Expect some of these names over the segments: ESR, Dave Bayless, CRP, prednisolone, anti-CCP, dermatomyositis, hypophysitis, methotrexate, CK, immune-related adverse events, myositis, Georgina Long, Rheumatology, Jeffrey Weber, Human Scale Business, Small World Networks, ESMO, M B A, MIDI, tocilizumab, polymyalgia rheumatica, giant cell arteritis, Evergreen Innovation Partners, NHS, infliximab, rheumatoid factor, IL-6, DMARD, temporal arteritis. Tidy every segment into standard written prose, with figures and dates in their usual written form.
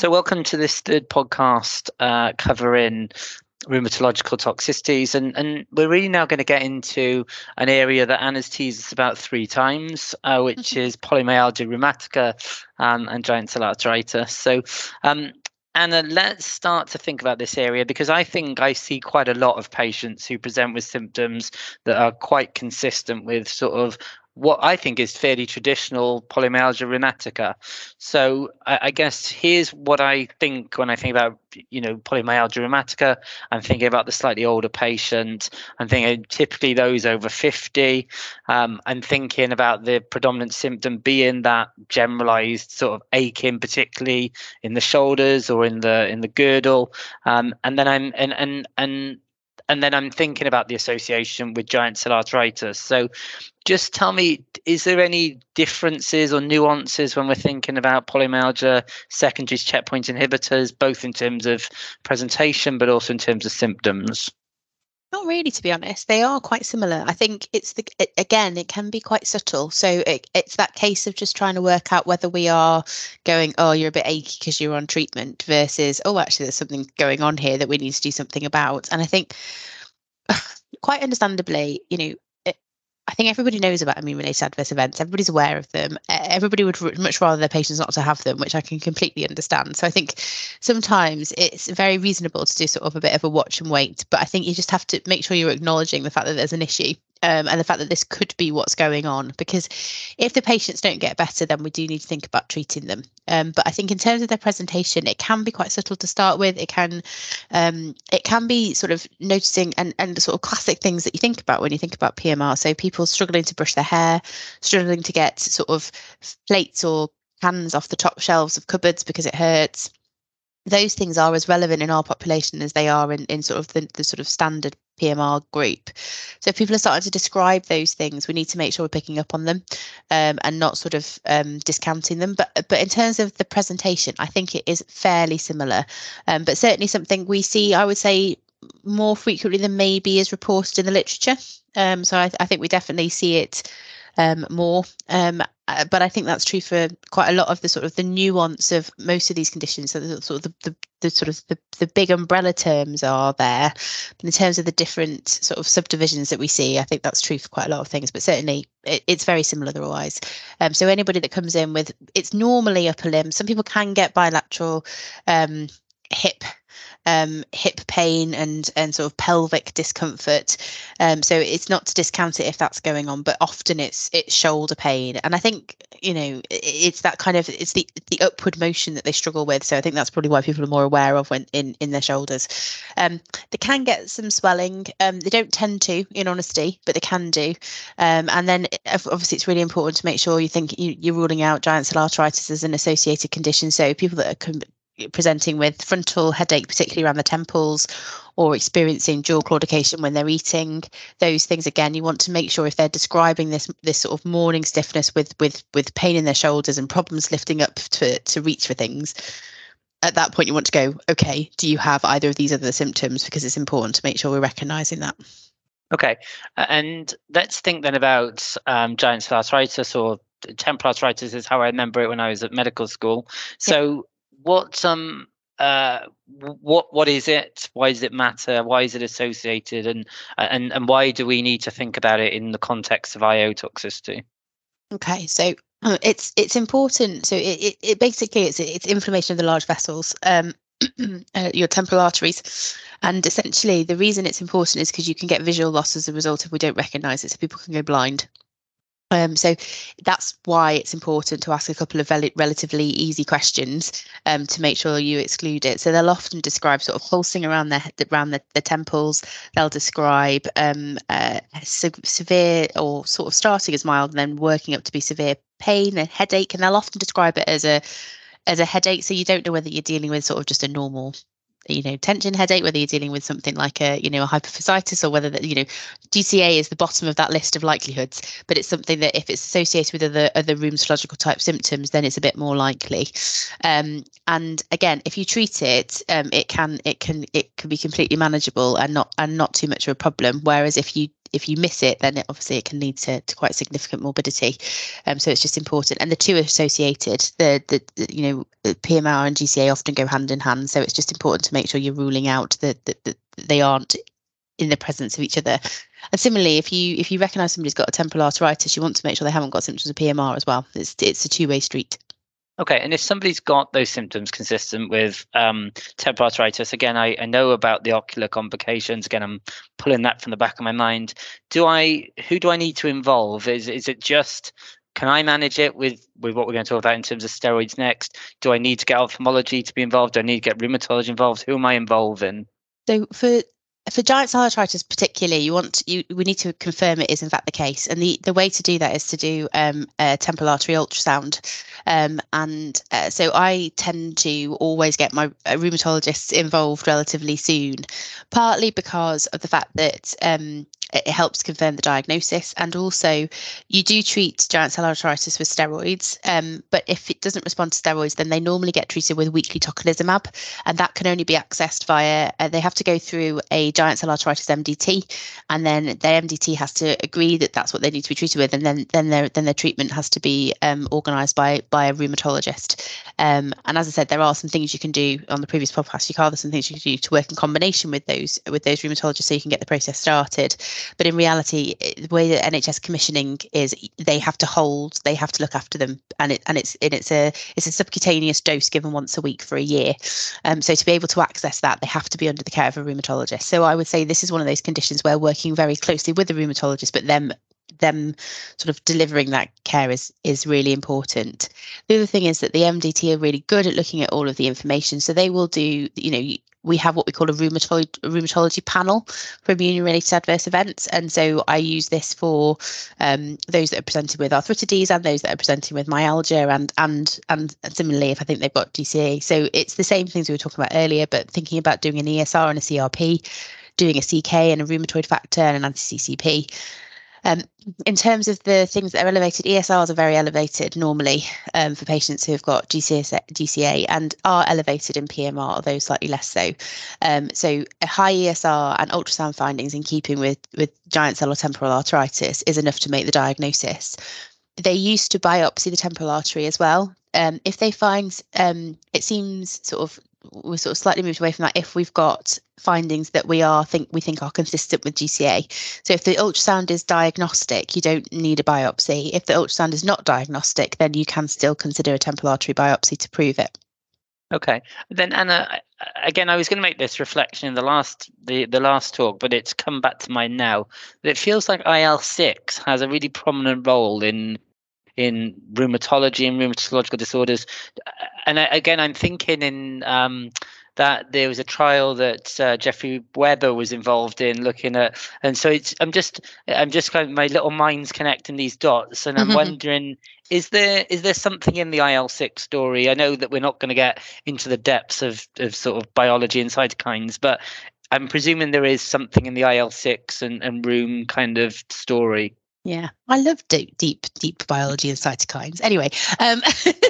So welcome to this third podcast covering rheumatological toxicities, and we're really now going to get into an area that Anna's teased us about three times, which is polymyalgia rheumatica and giant cell arteritis. So Anna, let's start to think about this area, because I think I see quite a lot of patients who present with symptoms that are quite consistent with sort of what I think is fairly traditional polymyalgia rheumatica. So I guess here's what I think when I think about, you know, polymyalgia rheumatica. I'm thinking about the slightly older patient. I'm thinking typically those over 50. I'm thinking about the predominant symptom being that generalized sort of aching, particularly in the shoulders or in the girdle. And then I'm thinking about the association with giant cell arteritis. So just tell me, is there any differences or nuances when we're thinking about polymyalgia, secondary checkpoint inhibitors, both in terms of presentation, but also in terms of symptoms? Not really, to be honest. They are quite similar. I think it can be quite subtle. So it's that case of just trying to work out whether we are going, oh, you're a bit achy because you're on treatment, versus, oh, actually, there's something going on here that we need to do something about. And I think quite understandably, you know, I think everybody knows about immune-related adverse events. Everybody's aware of them. Everybody would much rather their patients not to have them, which I can completely understand. So I think sometimes it's very reasonable to do sort of a bit of a watch and wait. But I think you just have to make sure you're acknowledging the fact that there's an issue and the fact that this could be what's going on. Because if the patients don't get better, then we do need to think about treating them. But I think in terms of their presentation, it can be quite subtle to start with. It can be sort of noticing and sort of classic things that you think about when you think about PMR. So people struggling to brush their hair, struggling to get sort of plates or cans off the top shelves of cupboards because it hurts. Those things are as relevant in our population as they are in sort of the sort of standard PMR group. So if people are starting to describe those things, we need to make sure we're picking up on them and not sort of discounting them. But in terms of the presentation, I think it is fairly similar, but certainly something we see, I would say, more frequently than maybe is reported in the literature. So I think we definitely see it more. But I think that's true for quite a lot of the sort of the nuance of most of these conditions. So the big umbrella terms are there, but in terms of the different sort of subdivisions that we see, I think that's true for quite a lot of things. But certainly it's very similar otherwise. So anybody that comes in with, it's normally upper limb. Some people can get bilateral hip pain and sort of pelvic discomfort, so it's not to discount it if that's going on, but often it's shoulder pain. And I think, you know, it's that kind of, it's the upward motion that they struggle with. So I think that's probably why people are more aware of when in their shoulders. They can get some swelling. They don't tend to, in honesty, but they can do. And then obviously it's really important to make sure you think you're ruling out giant cell arteritis as an associated condition. So people that are presenting with frontal headache, particularly around the temples, or experiencing dual claudication when they're eating, those things, again, you want to make sure if they're describing this sort of morning stiffness with pain in their shoulders and problems lifting up to reach for things, at that point you want to go, okay, do you have either of these other symptoms? Because it's important to make sure we're recognizing that. Okay, and let's think then about giant cell arteritis, or temporal arteritis is how I remember it when I was at medical school. So yeah. What is it? Why does it matter? Why is it associated? And why do we need to think about it in the context of IO toxicity? Okay, so it's important. So it basically it's inflammation of the large vessels, your temporal arteries. And essentially the reason it's important is because you can get visual loss as a result if we don't recognise it. So people can go blind. So that's why it's important to ask a couple of relatively easy questions to make sure you exclude it. So they'll often describe sort of pulsing around the temples. They'll describe severe, or sort of starting as mild and then working up to be severe pain and headache. And they'll often describe it as a headache. So you don't know whether you're dealing with sort of just a normal, you know, tension headache, whether you're dealing with something like a, you know, a hypophysitis, or whether that, you know, GCA is the bottom of that list of likelihoods, but it's something that if it's associated with other rheumatological type symptoms, then it's a bit more likely. And again, if you treat it, it can be completely manageable and not too much of a problem. Whereas if you if you miss it, then obviously it can lead to quite significant morbidity. So it's just important. And the two are associated. The PMR and GCA often go hand in hand. So it's just important to make sure you're ruling out that they aren't in the presence of each other. And similarly, if you recognise somebody's got a temporal arteritis, you want to make sure they haven't got symptoms of PMR as well. It's a two-way street. Okay, and if somebody's got those symptoms consistent with temporal arteritis, again, I know about the ocular complications. Again, I'm pulling that from the back of my mind. Who do I need to involve? Is it just, can I manage it with what we're going to talk about in terms of steroids next? Do I need to get ophthalmology to be involved? Do I need to get rheumatology involved? Who am I involving? So for giant cell arteritis particularly, we need to confirm it is in fact the case, and the way to do that is to do a temporal artery ultrasound, so I tend to always get my rheumatologists involved relatively soon, partly because of the fact that it helps confirm the diagnosis, and also you do treat giant cell arteritis with steroids, but if it doesn't respond to steroids, then they normally get treated with weekly tocilizumab, and that can only be accessed via they have to go through a giant cell arteritis MDT, and then their MDT has to agree that that's what they need to be treated with, and then their treatment has to be organised by a rheumatologist. And as I said, there are some things you can do on the previous podcast. There's some things you can do to work in combination with those rheumatologists so you can get the process started. But in reality, the way that NHS commissioning is, they have to look after them, and it's a subcutaneous dose given once a week for a year. So to be able to access that, they have to be under the care of a rheumatologist. So I would say this is one of those conditions where working very closely with the rheumatologist, but them sort of delivering that care is really important. The other thing is that the MDT are really good at looking at all of the information, so they will do, we have what we call a rheumatology panel for immune-related adverse events. And so I use this for those that are presented with arthritides and those that are presenting with myalgia and similarly if I think they've got GCA. So it's the same things we were talking about earlier, but thinking about doing an ESR and a CRP, doing a CK and a rheumatoid factor and an anti-CCP. In terms of the things that are elevated, ESRs are very elevated normally for patients who have got GCA and are elevated in PMR, although slightly less so. So a high ESR and ultrasound findings in keeping with giant cell or temporal arteritis is enough to make the diagnosis. They used to biopsy the temporal artery as well. If they find, it seems we're slightly moved away from that if we've got findings that we think are consistent with GCA. So if the ultrasound is diagnostic, you don't need a biopsy. If the ultrasound is not diagnostic, then you can still consider a temporal artery biopsy to prove it. Okay. Then Anna, again, I was going to make this reflection in the last talk, but it's come back to mind now. It feels like IL-6 has a really prominent role in rheumatology and rheumatological disorders. And again, I'm thinking in that there was a trial that Jeffrey Weber was involved in looking at. And so I'm just kind of, my little mind's connecting these dots. And I'm wondering, is there something in the IL-6 story? I know that we're not going to get into the depths of sort of biology and cytokines, but I'm presuming there is something in the IL-6 and rheum kind of story. Yeah, I love deep biology and cytokines. Anyway,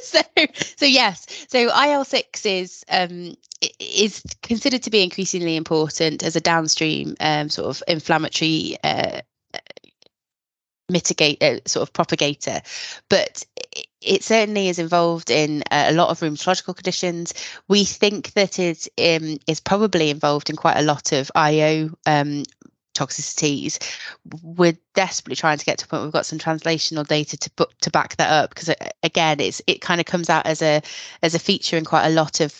so yes, so IL-6 is considered to be increasingly important as a downstream sort of inflammatory propagator, but it certainly is involved in a lot of rheumatological conditions. We think that it is probably involved in quite a lot of IO toxicities. We're desperately trying to get to a point where we've got some translational data to back that up, because again it kind of comes out as a feature in quite a lot of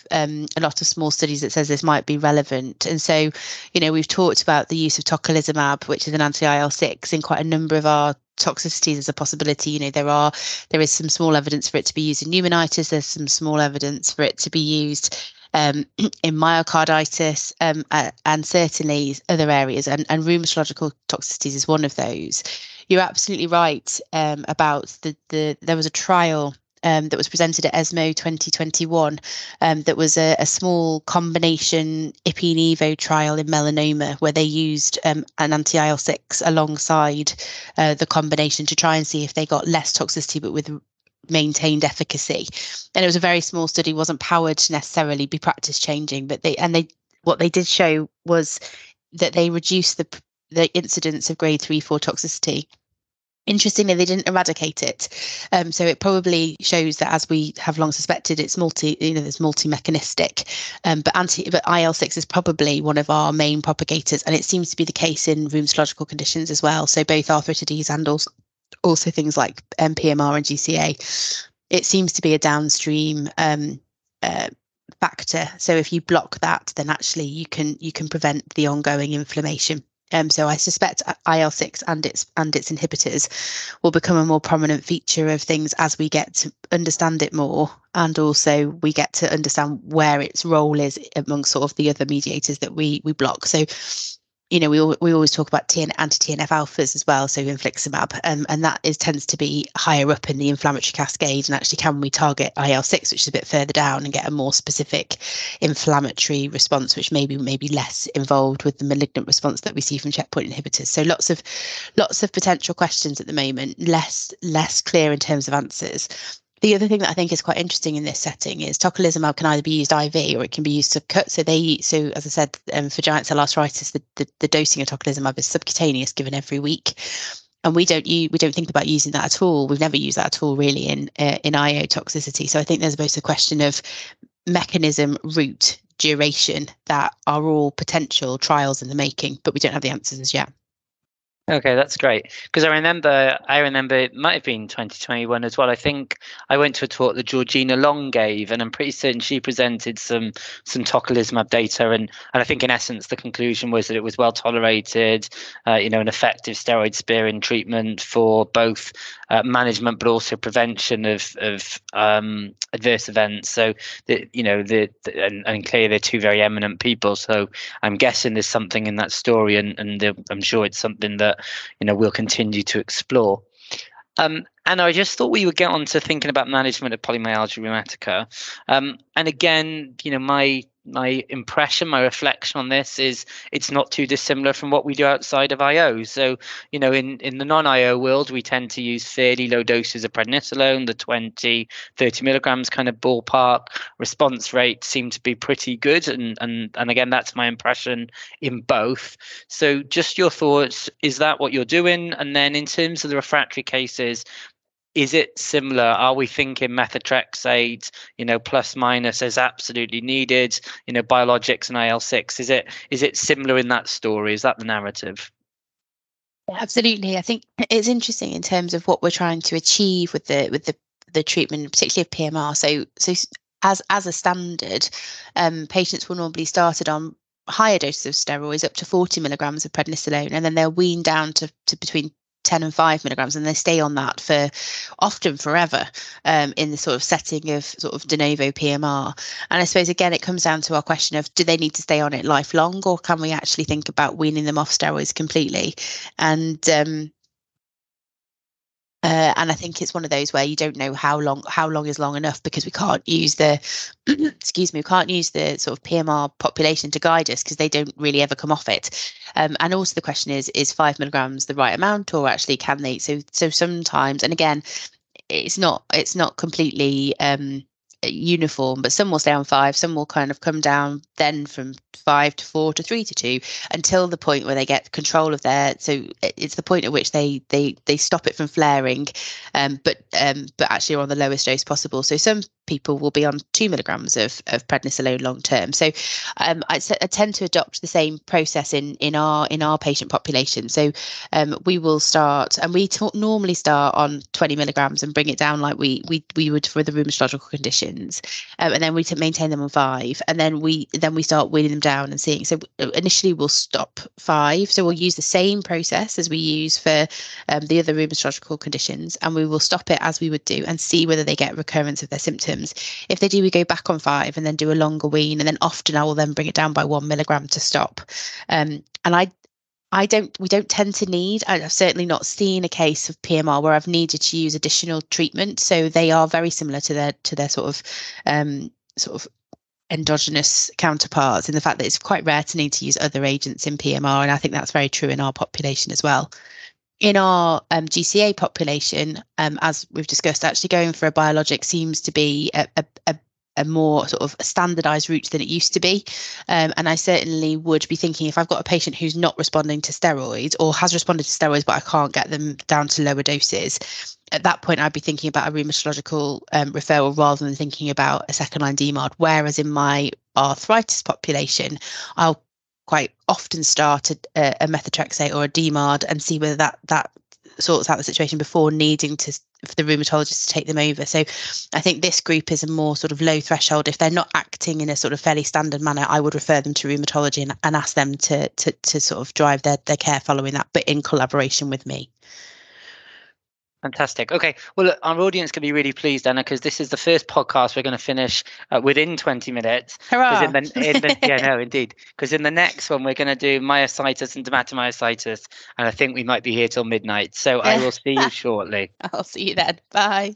small studies that says this might be relevant. And so we've talked about the use of tocilizumab, which is an anti-IL-6, in quite a number of our toxicities as a possibility. There is some small evidence for it to be used in pneumonitis. There's some small evidence for it to be used in myocarditis, and certainly other areas, and rheumatological toxicities is one of those. You're absolutely right about there was a trial that was presented at ESMO 2021 that was a small combination IPI and EVO trial in melanoma, where they used an anti-IL-6 alongside the combination to try and see if they got less toxicity but with maintained efficacy. And it was a very small study, wasn't powered to necessarily be practice changing, but what they did show was that they reduced the the incidence of grade 3-4 toxicity. Interestingly, they didn't eradicate it, so it probably shows that, as we have long suspected, it's multi-mechanistic. But IL-6 is probably one of our main propagators, and it seems to be the case in rheumatological conditions as well. So both arthritides and also things like PMR and GCA. It seems to be a downstream factor. So if you block that, then actually you can prevent the ongoing inflammation. So I suspect IL-6 and its inhibitors will become a more prominent feature of things as we get to understand it more, and also we get to understand where its role is among sort of the other mediators that we block. So, you know, we always talk about anti-TNF alphas as well, so infliximab, and that tends to be higher up in the inflammatory cascade. And actually, can we target IL-6, which is a bit further down, and get a more specific inflammatory response, which maybe less involved with the malignant response that we see from checkpoint inhibitors? So lots of potential questions at the moment, less clear in terms of answers. The other thing that I think is quite interesting in this setting is tocilizumab can either be used IV or it can be used subcut. So as I said, for giant cell arteritis, the dosing of tocilizumab is subcutaneous, given every week, and we don't think about using that at all. We've never used that at all, really, in IO toxicity. So I think there's both a question of mechanism, route, duration that are all potential trials in the making, but we don't have the answers as yet. Okay, that's great. Because I remember it might have been 2021 as well. I think I went to a talk that Georgina Long gave, and I'm pretty certain she presented some tocilizumab data. And I think in essence, the conclusion was that it was well tolerated, an effective steroid sparing treatment for both management, but also prevention of adverse events. So, and clearly they're two very eminent people. So I'm guessing there's something in that story, and I'm sure it's something that we'll continue to explore. Anna, I just thought we would get on to thinking about management of polymyalgia rheumatica. And again, my impression, my reflection on this is it's not too dissimilar from what we do outside of IO. So, in the non-IO world, we tend to use fairly low doses of prednisolone, the 20, 30 milligrams kind of ballpark. Response rates seem to be pretty good. And again, that's my impression in both. So just your thoughts, is that what you're doing? And then in terms of the refractory cases, is it similar? Are we thinking methotrexate, plus minus as absolutely needed, biologics and IL-6? Is it similar in that story? Is that the narrative? Yeah, absolutely. I think it's interesting in terms of what we're trying to achieve with the treatment, particularly of PMR. So as a standard, patients will normally be started on higher doses of steroids, up to 40 milligrams of prednisolone, and then they're weaned down to between 10 and 5 milligrams, and they stay on that for often forever in the sort of setting of sort of de novo PMR. And I suppose, again, it comes down to our question of, do they need to stay on it lifelong, or can we actually think about weaning them off steroids completely? And I think it's one of those where you don't know how long is long enough, because we can't use the sort of PMR population to guide us, because they don't really ever come off it. And also the question is 5 milligrams the right amount, or actually can they? So sometimes, and again, it's not completely uniform, but some will stay on 5, some will kind of come down then from 5 to 4 to 3 to 2 until the point where they get control of their, so it's the point at which they stop it from flaring, but actually are on the lowest dose possible. So some people will be on 2 milligrams of prednisolone long term. So I tend to adopt the same process in our patient population. So we will start, and we normally start on 20 milligrams and bring it down like we would for the rheumatological conditions, and then we maintain them on 5, and then we start weaning them down and seeing. So initially we'll stop 5. So we'll use the same process as we use for the other rheumatological conditions, and we will stop it as we would do and see whether they get recurrence of their symptoms. If they do, we go back on 5 and then do a longer wean, and then often I will then bring it down by 1 milligram to stop. We don't tend to need, I've certainly not seen a case of PMR where I've needed to use additional treatment. So they are very similar to their sort of endogenous counterparts, in the fact that it's quite rare to need to use other agents in PMR, and I think that's very true in our population as well. In our GCA population, as we've discussed, actually going for a biologic seems to be a, a, a more sort of standardized route than it used to be. And I certainly would be thinking, if I've got a patient who's not responding to steroids or has responded to steroids, but I can't get them down to lower doses, at that point, I'd be thinking about a rheumatological referral rather than thinking about a second line DMARD. Whereas in my arthritis population, I'll quite often start a methotrexate or a DMARD and see whether that sorts out the situation before needing for the rheumatologist to take them over. So I think this group is a more sort of low threshold. If they're not acting in a sort of fairly standard manner, I would refer them to rheumatology and ask them to sort of drive their care following that, but in collaboration with me. Fantastic. Okay. Well, look, our audience can be really pleased, Anna, because this is the first podcast we're going to finish within 20 minutes. Hurrah! Because in the next one, we're going to do myositis and dermatomyositis, and I think we might be here till midnight. So I will see you shortly. I'll see you then. Bye.